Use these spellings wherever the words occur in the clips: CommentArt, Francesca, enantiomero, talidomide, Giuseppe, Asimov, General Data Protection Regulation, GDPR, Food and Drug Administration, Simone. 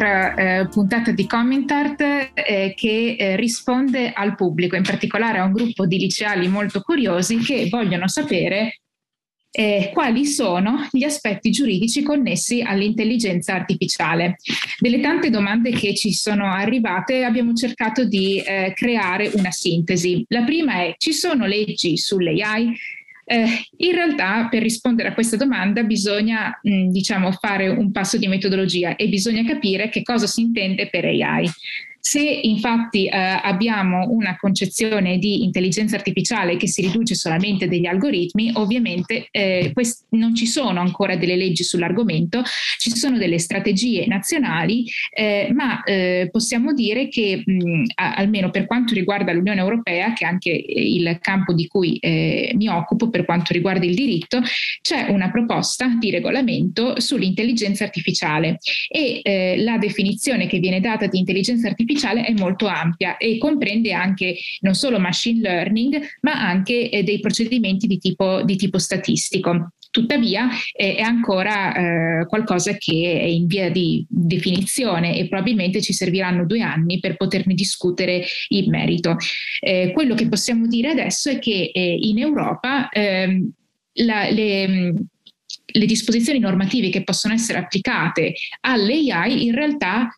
un'altra puntata di CommentArt che risponde al pubblico, in particolare a un gruppo di liceali molto curiosi che vogliono sapere quali sono gli aspetti giuridici connessi all'intelligenza artificiale. Delle tante domande che ci sono arrivate abbiamo cercato di creare una sintesi. La prima è: ci sono leggi sull'AI? In realtà per rispondere a questa domanda bisogna fare un passo di metodologia e bisogna capire che cosa si intende per AI. Se infatti abbiamo una concezione di intelligenza artificiale che si riduce solamente agli algoritmi, ovviamente non ci sono ancora delle leggi sull'argomento, ci sono delle strategie nazionali, ma possiamo dire che almeno per quanto riguarda l'Unione Europea, che è anche il campo di cui mi occupo per quanto riguarda il diritto, c'è una proposta di regolamento sull'intelligenza artificiale e la definizione che viene data di intelligenza artificiale è molto ampia e comprende anche non solo machine learning, ma anche dei procedimenti di tipo statistico. Tuttavia è ancora qualcosa che è in via di definizione e probabilmente ci serviranno 2 anni per poterne discutere in merito. Quello che possiamo dire adesso è che in Europa le disposizioni normative che possono essere applicate all'AI in realtà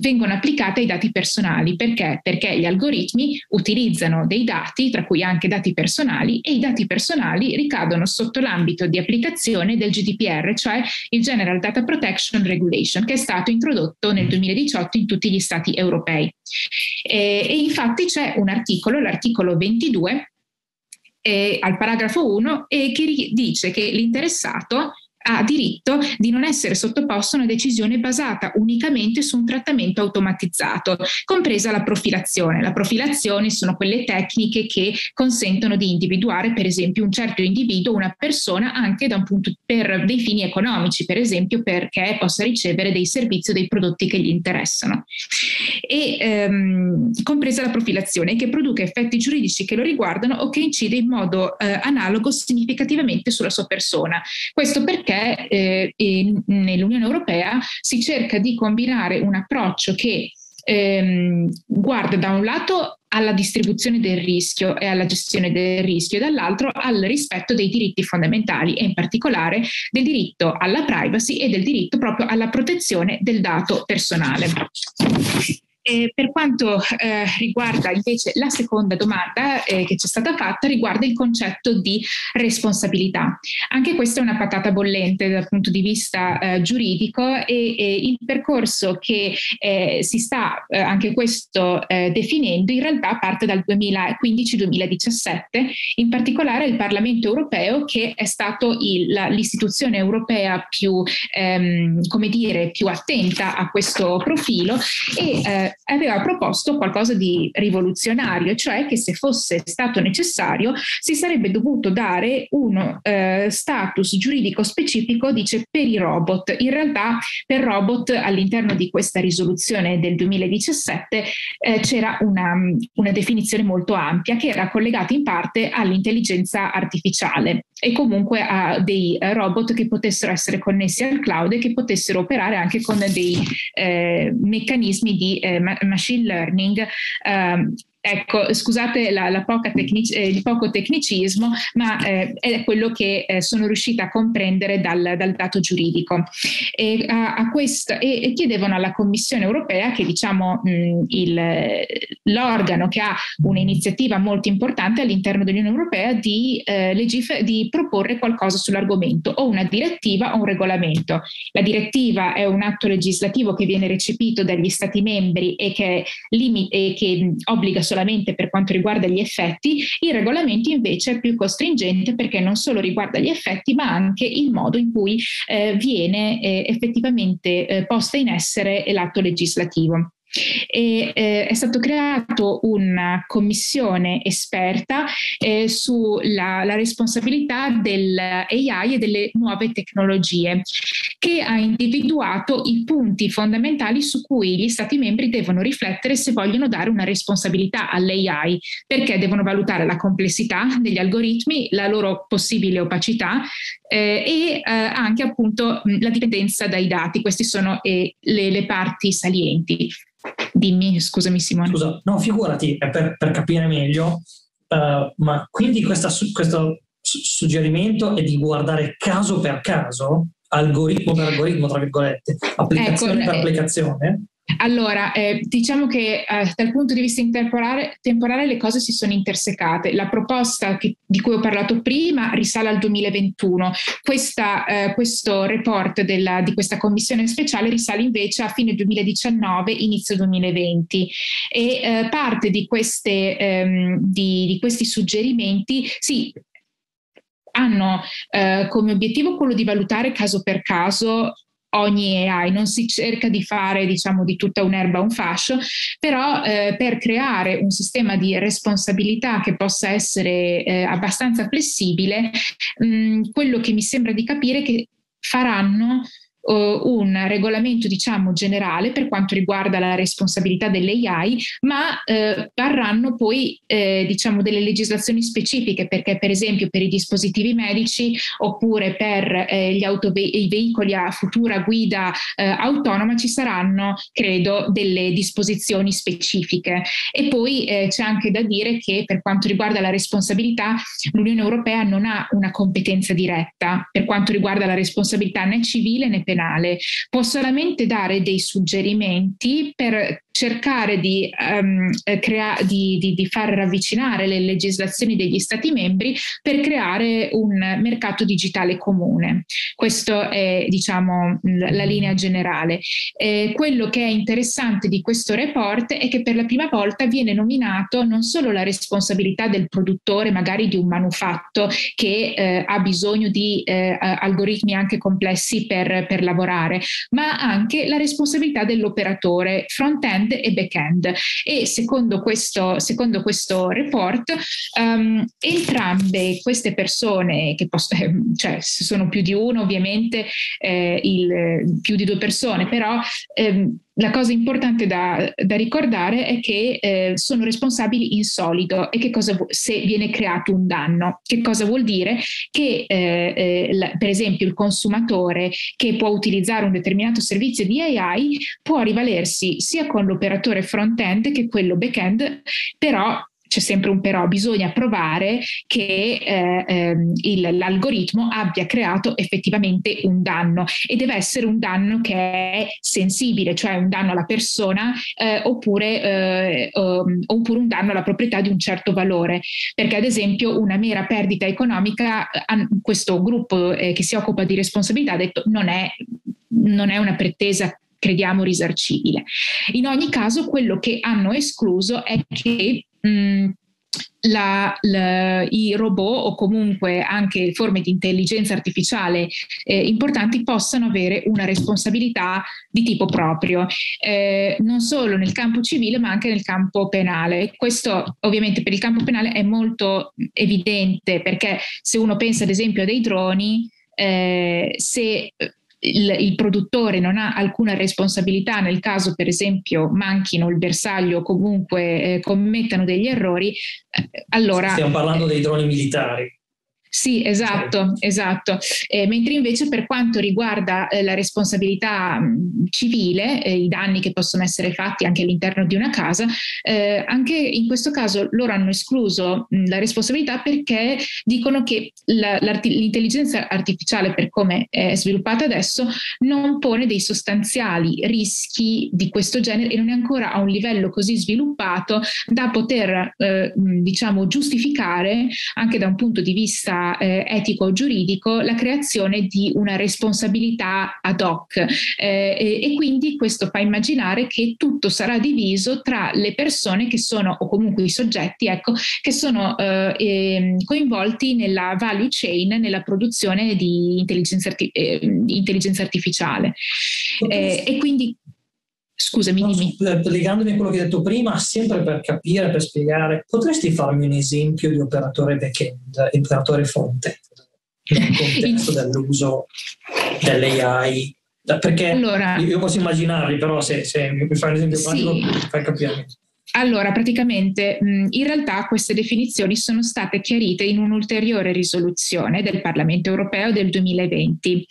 vengono applicate ai dati personali. Perché? Perché gli algoritmi utilizzano dei dati, tra cui anche dati personali, e i dati personali ricadono sotto l'ambito di applicazione del GDPR, cioè il General Data Protection Regulation, che è stato introdotto nel 2018 in tutti gli stati europei. E infatti c'è un articolo, l'articolo 22, al paragrafo 1, che dice che l'interessato ha diritto di non essere sottoposto a una decisione basata unicamente su un trattamento automatizzato, compresa la profilazione. La profilazione sono quelle tecniche che consentono di individuare, per esempio, un certo individuo, una persona, anche per dei fini economici, per esempio perché possa ricevere dei servizi o dei prodotti che gli interessano. E compresa la profilazione, che produca effetti giuridici che lo riguardano o che incide in modo analogo significativamente sulla sua persona. Questo perché nell'Unione Europea si cerca di combinare un approccio che guarda da un lato alla distribuzione del rischio e alla gestione del rischio e dall'altro al rispetto dei diritti fondamentali e in particolare del diritto alla privacy e del diritto proprio alla protezione del dato personale. E per quanto riguarda invece la seconda domanda che ci è stata fatta, riguarda il concetto di responsabilità. Anche questa è una patata bollente dal punto di vista giuridico e il percorso che si sta anche questo definendo in realtà parte dal 2015-2017, in particolare il Parlamento europeo, che è stato l'istituzione europea più attenta a questo profilo e aveva proposto qualcosa di rivoluzionario, cioè che se fosse stato necessario si sarebbe dovuto dare uno status giuridico specifico, dice, per i robot. In realtà per robot all'interno di questa risoluzione del 2017 c'era una definizione molto ampia che era collegata in parte all'intelligenza artificiale e comunque a dei robot che potessero essere connessi al cloud e che potessero operare anche con dei meccanismi di machine learning. Ecco, scusate il poco tecnicismo, ma è quello che sono riuscita a comprendere dal dato giuridico. E chiedevano alla Commissione europea, che l'organo che ha un'iniziativa molto importante all'interno dell'Unione europea, di proporre qualcosa sull'argomento, o una direttiva o un regolamento. La direttiva è un atto legislativo che viene recepito dagli Stati membri e che obbliga solamente per quanto riguarda gli effetti. Il regolamento invece è più costringente perché non solo riguarda gli effetti ma anche il modo in cui viene effettivamente posta in essere l'atto legislativo. È stato creato una commissione esperta sulla responsabilità dell'AI e delle nuove tecnologie che ha individuato i punti fondamentali su cui gli Stati membri devono riflettere se vogliono dare una responsabilità all'AI, perché devono valutare la complessità degli algoritmi, la loro possibile opacità e anche appunto la dipendenza dai dati. Queste sono le parti salienti. Dimmi, scusami Simone. Scusa, no, figurati, è per capire meglio, ma quindi questo suggerimento è di guardare caso per caso, algoritmo per algoritmo, tra virgolette, applicazione per applicazione? Allora, diciamo che dal punto di vista temporale le cose si sono intersecate. La proposta di cui ho parlato prima risale al 2021. Questo report di questa commissione speciale risale invece a fine 2019, inizio 2020. E parte di questi suggerimenti hanno come obiettivo quello di valutare caso per caso ogni AI, non si cerca di fare di tutta un'erba un fascio, però per creare un sistema di responsabilità che possa essere abbastanza flessibile, quello che mi sembra di capire è che faranno un regolamento generale per quanto riguarda la responsabilità delle AI, ma varranno poi delle legislazioni specifiche, perché per esempio per i dispositivi medici oppure per i veicoli a futura guida autonoma ci saranno, credo, delle disposizioni specifiche. E poi c'è anche da dire che per quanto riguarda la responsabilità l'Unione Europea non ha una competenza diretta per quanto riguarda la responsabilità né civile né penale, può solamente dare dei suggerimenti per cercare di far ravvicinare le legislazioni degli Stati membri per creare un mercato digitale comune. Questa è la linea generale. Quello che è interessante di questo report è che per la prima volta viene nominato non solo la responsabilità del produttore magari di un manufatto che ha bisogno di algoritmi anche complessi per lavorare, ma anche la responsabilità dell'operatore front-end e back-end, e secondo questo report entrambe queste persone, che sono più di uno ovviamente, più di due persone, però la cosa importante da ricordare è che sono responsabili in solido. E che cosa se viene creato un danno? Che cosa vuol dire? Che per esempio il consumatore che può utilizzare un determinato servizio di AI può rivalersi sia con l'operatore front-end che quello back-end, però c'è sempre un però, bisogna provare che l'algoritmo abbia creato effettivamente un danno, e deve essere un danno che è sensibile, cioè un danno alla persona oppure un danno alla proprietà di un certo valore, perché ad esempio una mera perdita economica, questo gruppo che si occupa di responsabilità ha detto non è una pretesa, crediamo, risarcibile. In ogni caso quello che hanno escluso è che i robot o comunque anche forme di intelligenza artificiale importanti possano avere una responsabilità di tipo proprio, non solo nel campo civile ma anche nel campo penale. Questo ovviamente per il campo penale è molto evidente, perché se uno pensa ad esempio a dei droni, se il produttore non ha alcuna responsabilità nel caso per esempio manchino il bersaglio o comunque commettano degli errori, allora stiamo parlando dei droni militari. Sì, esatto. Mentre invece per quanto riguarda la responsabilità civile, i danni che possono essere fatti anche all'interno di una casa, anche in questo caso loro hanno escluso la responsabilità, perché dicono che l'intelligenza artificiale per come è sviluppata adesso non pone dei sostanziali rischi di questo genere e non è ancora a un livello così sviluppato da poter giustificare anche da un punto di vista etico-giuridico la creazione di una responsabilità ad hoc, e quindi questo fa immaginare che tutto sarà diviso tra le persone che sono, o comunque i soggetti che sono coinvolti nella value chain, nella produzione di intelligenza artificiale. E quindi scusami, dimmi. Legandomi a quello che hai detto prima, sempre per capire, per spiegare, potresti farmi un esempio di operatore back-end e operatore front-end nel contesto dell'uso dell'AI? Perché allora, io posso immaginarli, però se mi fai un esempio pratico, fai capire. Allora, praticamente, in realtà queste definizioni sono state chiarite in un'ulteriore risoluzione del Parlamento europeo del 2020.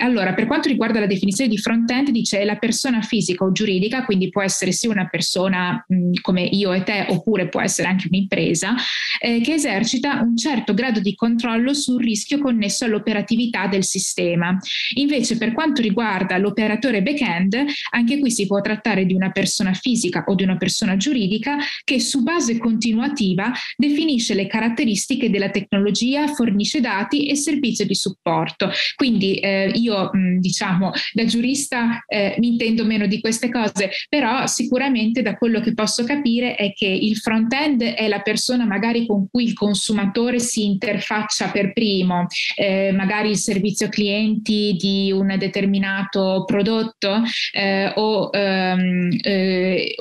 Allora, per quanto riguarda la definizione di front-end, dice la persona fisica o giuridica, quindi può essere sia una persona come io e te, oppure può essere anche un'impresa, che esercita un certo grado di controllo sul rischio connesso all'operatività del sistema. Invece, per quanto riguarda l'operatore back-end, anche qui si può trattare di una persona fisica o di una persona giuridica che su base continuativa definisce le caratteristiche della tecnologia, fornisce dati e servizio di supporto. Quindi io diciamo da giurista mi intendo meno di queste cose, però sicuramente da quello che posso capire è che il front-end è la persona magari con cui il consumatore si interfaccia per primo, magari il servizio clienti di un determinato prodotto o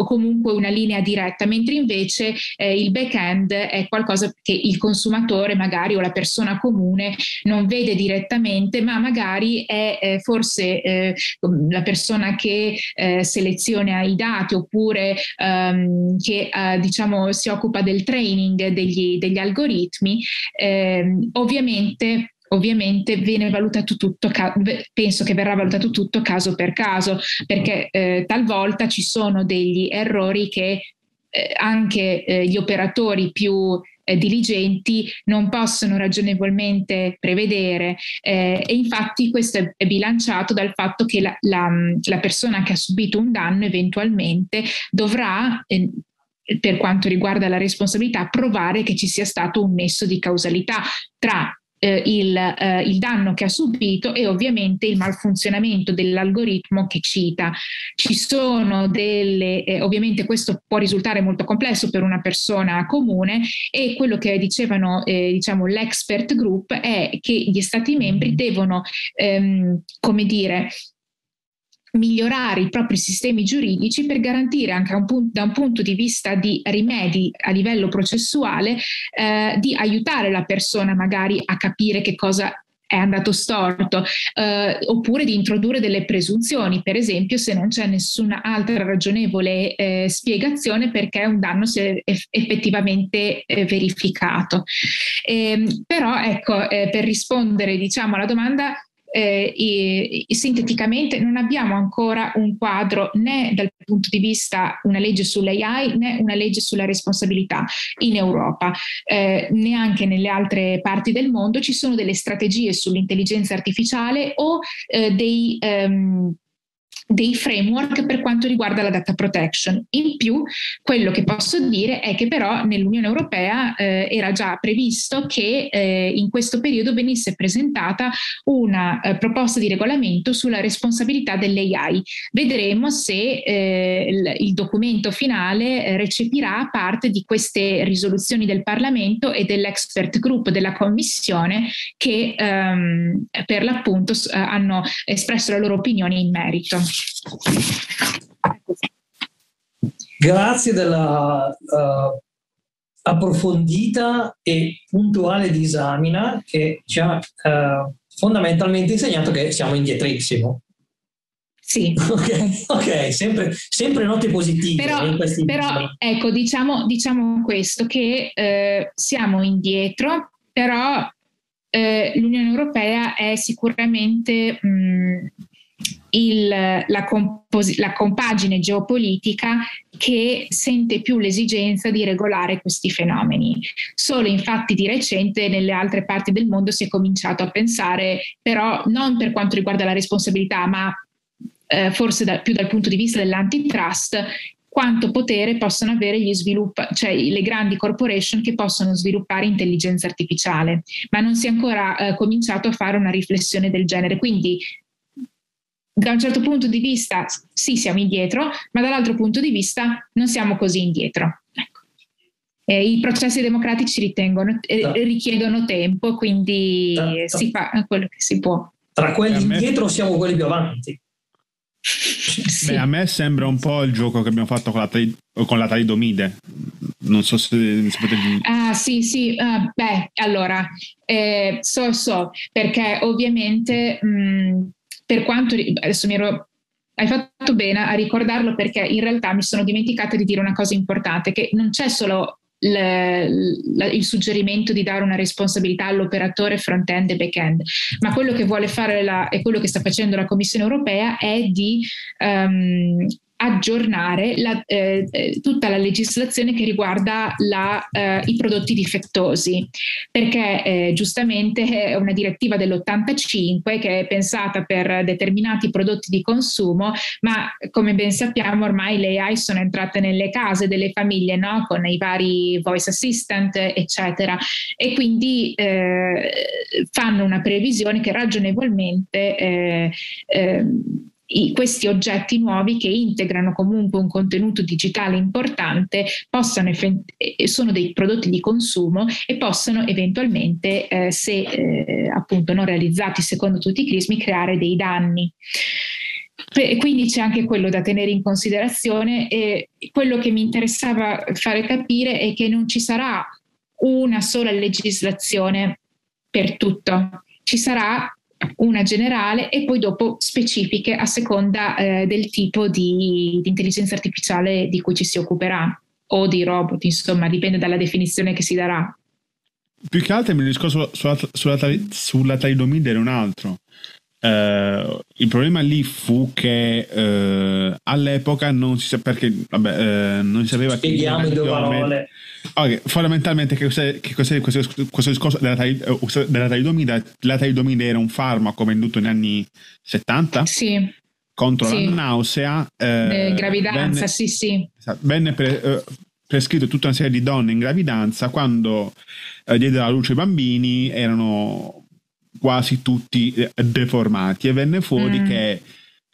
comunque una linea diretta, mentre invece il back-end è qualcosa che il consumatore magari o la persona comune non vede direttamente, ma magari è forse la persona che seleziona i dati oppure che diciamo si occupa del training degli algoritmi. Ovviamente viene valutato tutto, penso che verrà valutato tutto caso per caso, perché talvolta ci sono degli errori che anche gli operatori più diligenti non possono ragionevolmente prevedere e infatti questo è bilanciato dal fatto che la persona che ha subito un danno eventualmente dovrà per quanto riguarda la responsabilità provare che ci sia stato un nesso di causalità tra il danno che ha subito e ovviamente il malfunzionamento dell'algoritmo che cita. Ci sono delle, ovviamente questo può risultare molto complesso per una persona comune e quello che dicevano diciamo l'expert group è che gli stati membri devono come dire migliorare i propri sistemi giuridici per garantire anche da un punto di vista di rimedi a livello processuale di aiutare la persona magari a capire che cosa è andato storto, oppure di introdurre delle presunzioni, per esempio se non c'è nessuna altra ragionevole spiegazione perché un danno si è effettivamente verificato. Però ecco, per rispondere diciamo alla domanda, sinteticamente non abbiamo ancora un quadro né dal punto di vista una legge sull'AI né una legge sulla responsabilità in Europa, neanche nelle altre parti del mondo. Ci sono delle strategie sull'intelligenza artificiale o dei framework per quanto riguarda la data protection. In più, quello che posso dire è che però nell'Unione Europea era già previsto che in questo periodo venisse presentata una proposta di regolamento sulla responsabilità dell'AI. Vedremo se il documento finale recepirà parte di queste risoluzioni del Parlamento e dell'expert group della Commissione che per l'appunto hanno espresso la loro opinione in merito. Grazie della approfondita e puntuale disamina che ci ha fondamentalmente insegnato che siamo indietrissimo. Sì. Ok, sempre note positive. Però ecco, diciamo questo, che siamo indietro, però l'Unione Europea è sicuramente... la compagine geopolitica che sente più l'esigenza di regolare questi fenomeni. Solo infatti di recente nelle altre parti del mondo si è cominciato a pensare, però non per quanto riguarda la responsabilità, ma forse più dal punto di vista dell'antitrust, quanto potere possono avere cioè le grandi corporation che possono sviluppare intelligenza artificiale. Ma non si è ancora cominciato a fare una riflessione del genere. Quindi da un certo punto di vista sì, siamo indietro, ma dall'altro punto di vista non siamo così indietro. Ecco. I processi democratici richiedono tempo, quindi si fa quello che si può. Tra quelli indietro siamo quelli più avanti. Sì. Beh, a me sembra un po' il gioco che abbiamo fatto con la talidomide. Non so se potete... Ah sì, beh, allora, perché ovviamente per quanto... Adesso hai fatto bene a ricordarlo, perché in realtà mi sono dimenticata di dire una cosa importante, che non c'è solo il suggerimento di dare una responsabilità all'operatore front-end e back-end, ma quello che vuole fare e quello che sta facendo la Commissione europea è di aggiornare tutta la legislazione che riguarda i prodotti difettosi, perché giustamente è una direttiva dell'85 che è pensata per determinati prodotti di consumo, ma come ben sappiamo ormai le AI sono entrate nelle case delle famiglie, no? Con i vari voice assistant eccetera, e quindi fanno una previsione che ragionevolmente questi oggetti nuovi, che integrano comunque un contenuto digitale importante, sono dei prodotti di consumo e possono eventualmente, se appunto non realizzati secondo tutti i crismi, creare dei danni. Quindi c'è anche quello da tenere in considerazione, e quello che mi interessava fare capire è che non ci sarà una sola legislazione per tutto, ci sarà una generale e poi dopo specifiche a seconda del tipo di intelligenza artificiale di cui ci si occuperà, o di robot, insomma, dipende dalla definizione che si darà. Più che altro mi discorso sulla talidomide era un altro. Il problema lì fu che all'epoca non si sapeva, perché non si sapeva. Spieghiamo in due parole. Okay, fondamentalmente che cos'è questo discorso della talidomide. La talidomide era un farmaco venduto negli anni 70 contro la nausea, gravidanza, venne prescritto tutta una serie di donne in gravidanza. Quando diede alla luce i bambini erano quasi tutti deformati, e venne fuori che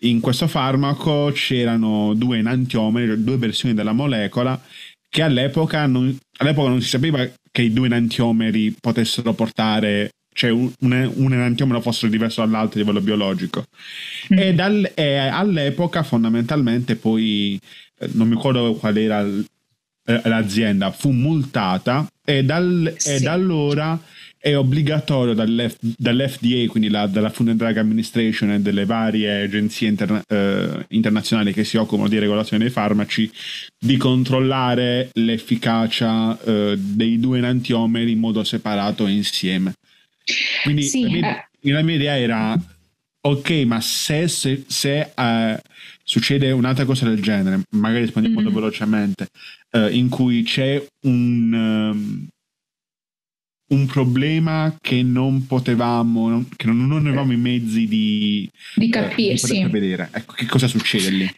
in questo farmaco c'erano due enantiomeri, due versioni della molecola, che all'epoca non si sapeva che i due enantiomeri potessero portare, cioè un enantiomero fosse diverso dall'altro a livello biologico. E all'epoca fondamentalmente poi, non mi ricordo qual era l'azienda, fu multata, e da allora è obbligatorio dall'FDA, quindi dalla Food and Drug Administration e delle varie agenzie internazionali che si occupano di regolazione dei farmaci, di controllare l'efficacia dei due enantiomeri in modo separato e insieme. Quindi la mia idea era, ok, ma se succede un'altra cosa del genere, magari rispondiamo molto velocemente, in cui c'è un problema che non avevamo i mezzi di capire, vedere, ecco, che cosa succede lì.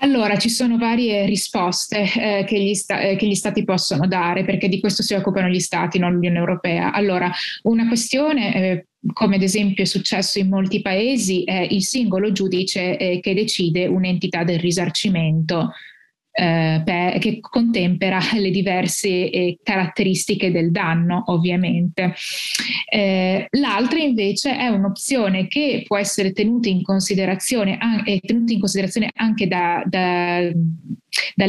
Allora, ci sono varie risposte che gli stati possono dare, perché di questo si occupano gli stati, non l'Unione Europea. Allora, una questione, come ad esempio è successo in molti paesi, è il singolo giudice che decide un'entità del risarcimento, che contempera le diverse caratteristiche del danno, ovviamente. L'altra invece è un'opzione che può essere tenuta in considerazione anche dalle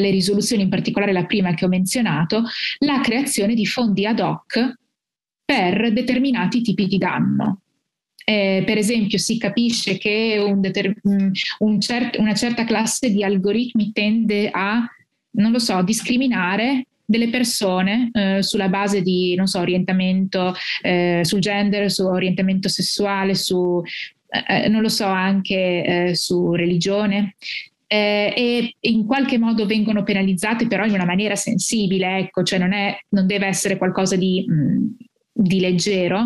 risoluzioni, in particolare la prima che ho menzionato, la creazione di fondi ad hoc per determinati tipi di danno. Per esempio, si capisce che una certa classe di algoritmi tende a, non lo so, discriminare delle persone sulla base di, non so, orientamento sul gender, su orientamento sessuale, su, non lo so, anche su religione. E in qualche modo vengono penalizzate, però in una maniera sensibile, ecco, cioè non deve essere qualcosa di leggero.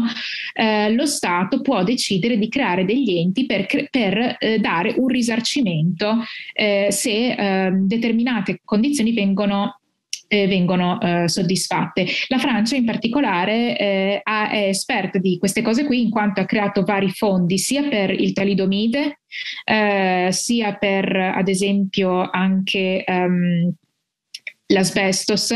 Lo Stato può decidere di creare degli enti per dare un risarcimento se determinate condizioni vengono soddisfatte. La Francia in particolare è esperta di queste cose qui, in quanto ha creato vari fondi sia per il talidomide, sia per, ad esempio, anche l'asbestos,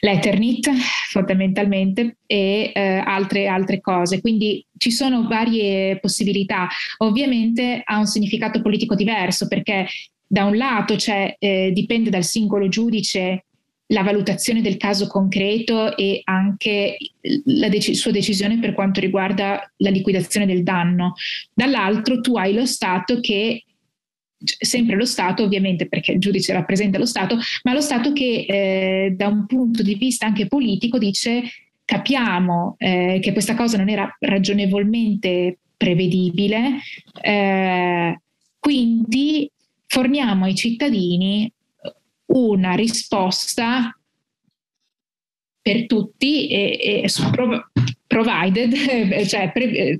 l'Ethernet fondamentalmente e altre cose. Quindi ci sono varie possibilità. Ovviamente ha un significato politico diverso, perché da un lato dipende dal singolo giudice la valutazione del caso concreto e anche la sua decisione per quanto riguarda la liquidazione del danno. Dall'altro tu hai lo Stato che, sempre lo Stato ovviamente, perché il giudice rappresenta lo Stato, ma lo Stato che da un punto di vista anche politico dice: capiamo che questa cosa non era ragionevolmente prevedibile, quindi forniamo ai cittadini una risposta per tutti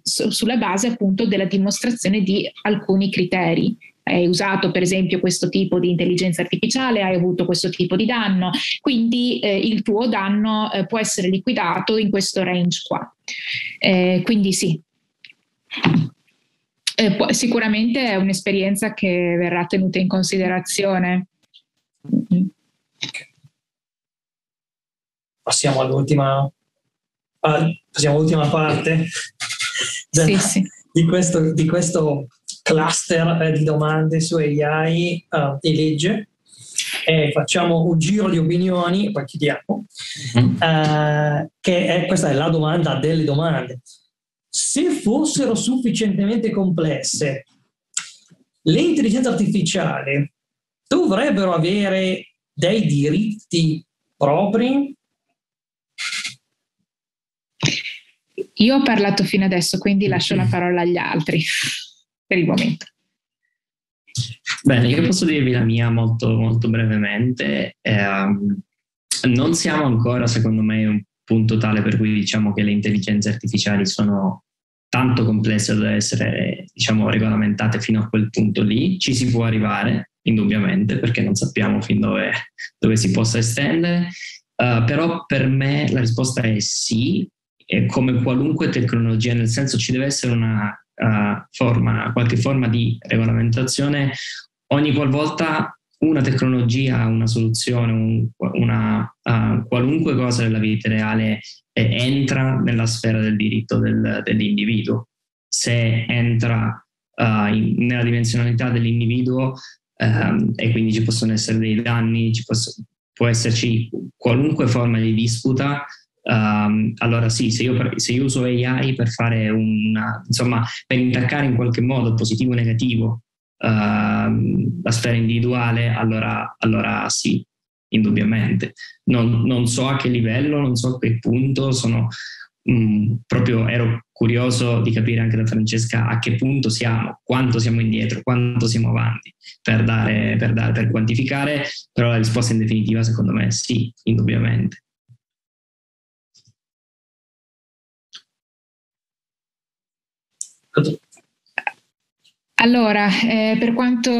sulla base appunto della dimostrazione di alcuni criteri. Hai usato per esempio questo tipo di intelligenza artificiale, hai avuto questo tipo di danno, quindi il tuo danno può essere liquidato in questo range qua. Quindi sì. Sicuramente è un'esperienza che verrà tenuta in considerazione. Passiamo all'ultima parte di questo cluster di domande su AI e legge, e facciamo un giro di opinioni, poi chiudiamo. Questa è la domanda delle domande. Se fossero sufficientemente complesse, le intelligenze artificiali dovrebbero avere dei diritti propri? Io ho parlato fino adesso, quindi lascio la parola agli altri per il momento. Bene, io posso dirvi la mia molto, molto brevemente. Non siamo ancora, secondo me, un punto tale per cui diciamo che le intelligenze artificiali sono tanto complesse da essere, diciamo, regolamentate fino a quel punto lì. Ci si può arrivare, indubbiamente, perché non sappiamo fin dove si possa estendere, però per me la risposta è sì, è come qualunque tecnologia, nel senso ci deve essere qualche forma di regolamentazione ogni qualvolta una tecnologia, una soluzione, qualunque cosa della vita reale entra nella sfera del diritto dell'individuo. Se entra nella dimensionalità dell'individuo, e quindi ci possono essere dei danni, può esserci qualunque forma di disputa, allora sì, se io uso AI per fare per intaccare in qualche modo positivo o negativo la sfera individuale, allora sì, indubbiamente. Non so a che livello, non so a che punto, ero curioso di capire anche da Francesca a che punto siamo, quanto siamo indietro, quanto siamo avanti per quantificare, però la risposta in definitiva secondo me è sì, indubbiamente. Allora, per quanto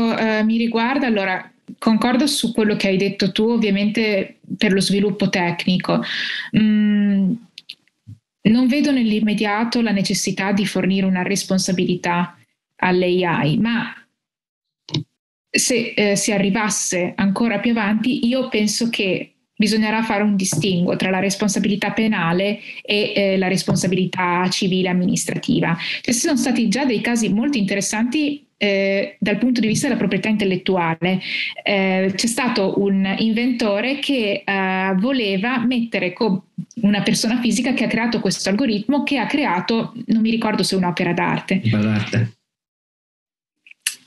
mi riguarda, allora concordo su quello che hai detto tu, ovviamente per lo sviluppo tecnico. Non vedo nell'immediato la necessità di fornire una responsabilità all'AI, ma se si arrivasse ancora più avanti, io penso che bisognerà fare un distinguo tra la responsabilità penale e la responsabilità civile amministrativa. Ci sono stati già dei casi molto interessanti dal punto di vista della proprietà intellettuale. C'è stato un inventore che voleva mettere una persona fisica che ha creato questo algoritmo, che ha creato, non mi ricordo se un'opera d'arte.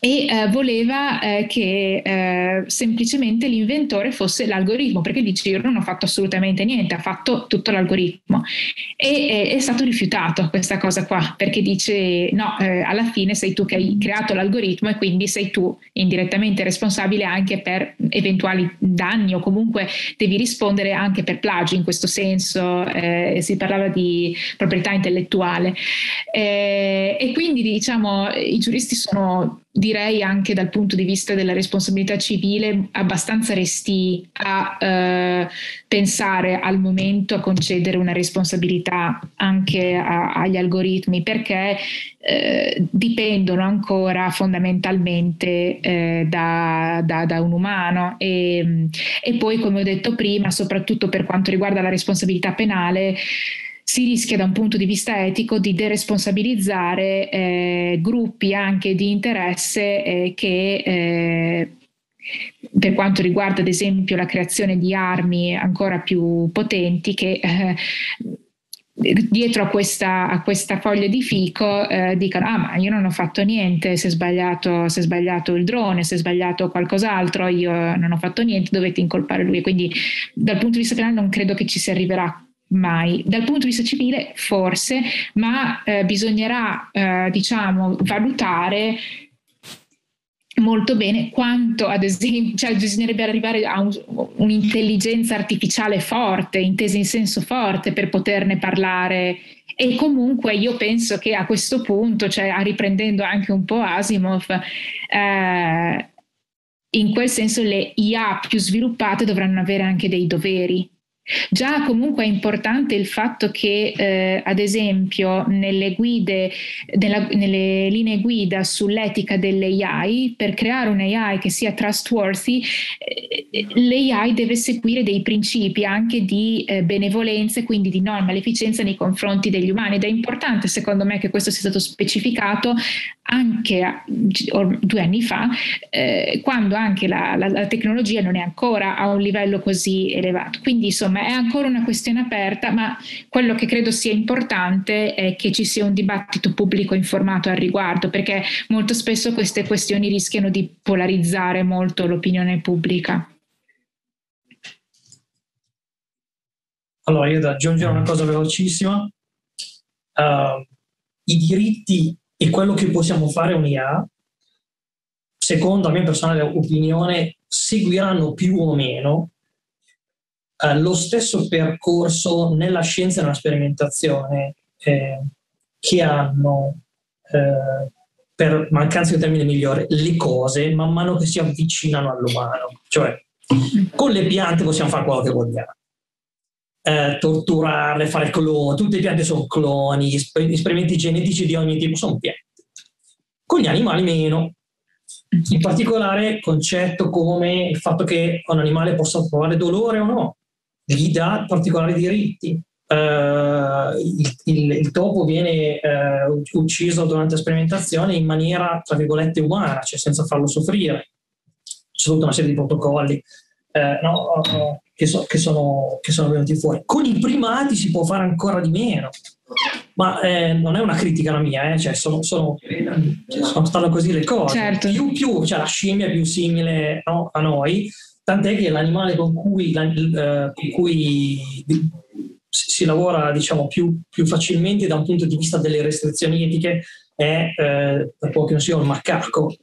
E voleva che semplicemente l'inventore fosse l'algoritmo, perché dice: io non ho fatto assolutamente niente, ha fatto tutto l'algoritmo. E è stato rifiutato questa cosa qua, perché dice: no, alla fine sei tu che hai creato l'algoritmo e quindi sei tu indirettamente responsabile anche per eventuali danni, o comunque devi rispondere anche per plagio. In questo senso si parlava di proprietà intellettuale, e quindi diciamo i giuristi sono direi anche dal punto di vista della responsabilità civile, abbastanza restii a pensare al momento a concedere una responsabilità anche agli algoritmi, perché dipendono ancora fondamentalmente da un umano e poi, come ho detto prima, soprattutto per quanto riguarda la responsabilità penale, si rischia da un punto di vista etico di deresponsabilizzare gruppi anche di interesse che per quanto riguarda ad esempio la creazione di armi ancora più potenti, che dietro a questa foglia di fico dicono: ah, ma io non ho fatto niente, se è sbagliato il drone, se è sbagliato qualcos'altro, io non ho fatto niente, dovete incolpare lui. Quindi dal punto di vista penale non credo che ci si arriverà mai. Dal punto di vista civile forse, ma bisognerà valutare molto bene quanto, ad esempio, cioè bisognerebbe arrivare a un'intelligenza artificiale forte, intesa in senso forte, per poterne parlare. E comunque io penso che a questo punto, cioè riprendendo anche un po' Asimov, in quel senso le IA più sviluppate dovranno avere anche dei doveri. Già comunque è importante il fatto che ad esempio nelle linee guida sull'etica dell'AI, per creare un AI che sia trustworthy, l'AI deve seguire dei principi anche di benevolenza e quindi di non maleficenza nei confronti degli umani, ed è importante secondo me che questo sia stato specificato anche 2 anni fa, quando anche la tecnologia non è ancora a un livello così elevato. Quindi insomma è ancora una questione aperta, ma quello che credo sia importante è che ci sia un dibattito pubblico informato al riguardo, perché molto spesso queste questioni rischiano di polarizzare molto l'opinione pubblica. Allora, io devo aggiungere una cosa velocissima. I diritti e quello che possiamo fare un'IA, secondo la mia personale opinione, seguiranno più o meno lo stesso percorso nella scienza e nella sperimentazione che hanno, per mancanza di termine migliore, le cose man mano che si avvicinano all'umano. Cioè, con le piante possiamo fare quello che vogliamo. Torturarle, fare cloni, tutte le piante sono cloni, esperimenti genetici di ogni tipo sono piante. Con gli animali meno. In particolare concetto come il fatto che un animale possa provare dolore o no gli dà particolari diritti. Il topo viene ucciso durante la sperimentazione in maniera tra virgolette umana, cioè senza farlo soffrire. C'è tutta una serie di protocolli che sono venuti fuori. Con i primati si può fare ancora di meno, ma non è una critica la mia, cioè sono state così le cose. Certo. Cioè la scimmia è più simile a noi, tant'è che l'animale con cui si lavora, diciamo, più facilmente da un punto di vista delle restrizioni etiche è, per poco che non sia, il macaco.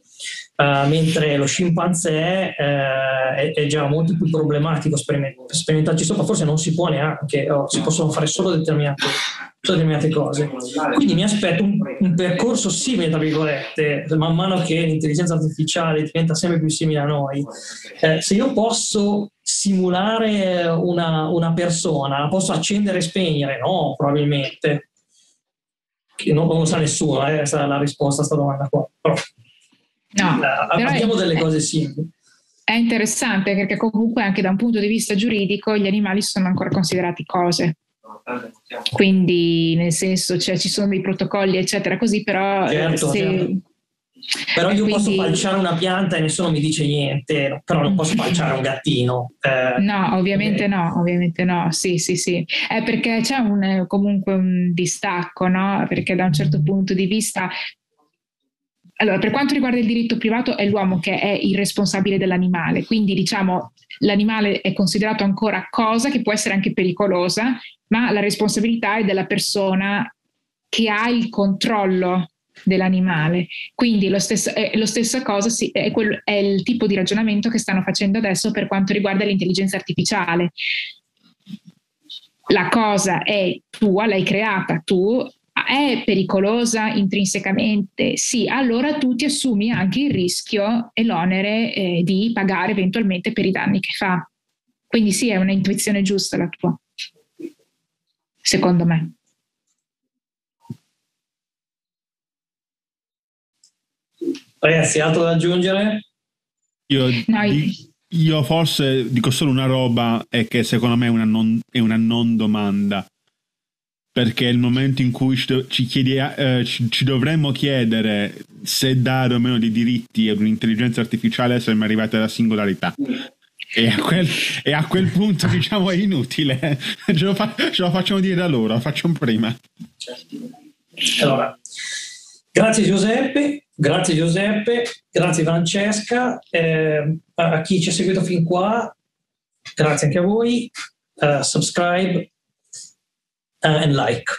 Mentre lo scimpanzé è già molto più problematico sperimentarci sopra, forse non si può neanche, si possono fare solo determinate cose. Quindi mi aspetto un percorso simile, tra virgolette, man mano che l'intelligenza artificiale diventa sempre più simile a noi. Se io posso simulare una persona, la posso accendere e spegnere? No, probabilmente. Che non lo sa nessuno, sarà la risposta a questa domanda qua. Però no, abbiamo delle cose simili. È interessante perché comunque anche da un punto di vista giuridico gli animali sono ancora considerati cose, quindi nel senso, cioè, ci sono dei protocolli eccetera così, però certo, certo. Però io quindi posso falciare una pianta e nessuno mi dice niente, però non posso falciare un gattino. No, ovviamente no, ovviamente no, sì. È perché c'è comunque un distacco, no? Perché da un certo punto di vista, allora, per quanto riguarda il diritto privato, è l'uomo che è il responsabile dell'animale, quindi diciamo l'animale è considerato ancora cosa che può essere anche pericolosa, ma la responsabilità è della persona che ha il controllo dell'animale. Quindi lo stesso cosa è il tipo di ragionamento che stanno facendo adesso per quanto riguarda l'intelligenza artificiale. La cosa è tua, l'hai creata tu, è pericolosa intrinsecamente? Sì, allora tu ti assumi anche il rischio e l'onere di pagare eventualmente per i danni che fa. Quindi sì, è una intuizione giusta la tua, secondo me. Ragazzi, altro da aggiungere? Io forse dico solo una roba, è che secondo me è una non domanda, perché è il momento in cui ci dovremmo chiedere se dare o meno dei diritti ad un'intelligenza artificiale, siamo arrivati alla singolarità. E a quel punto, diciamo, è inutile. Ce lo facciamo dire da loro, lo facciamo prima. Allora, grazie Giuseppe, grazie Francesca, a chi ci ha seguito fin qua, grazie anche a voi. Subscribe and like.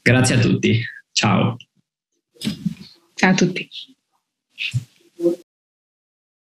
Grazie a tutti, ciao. Ciao a tutti.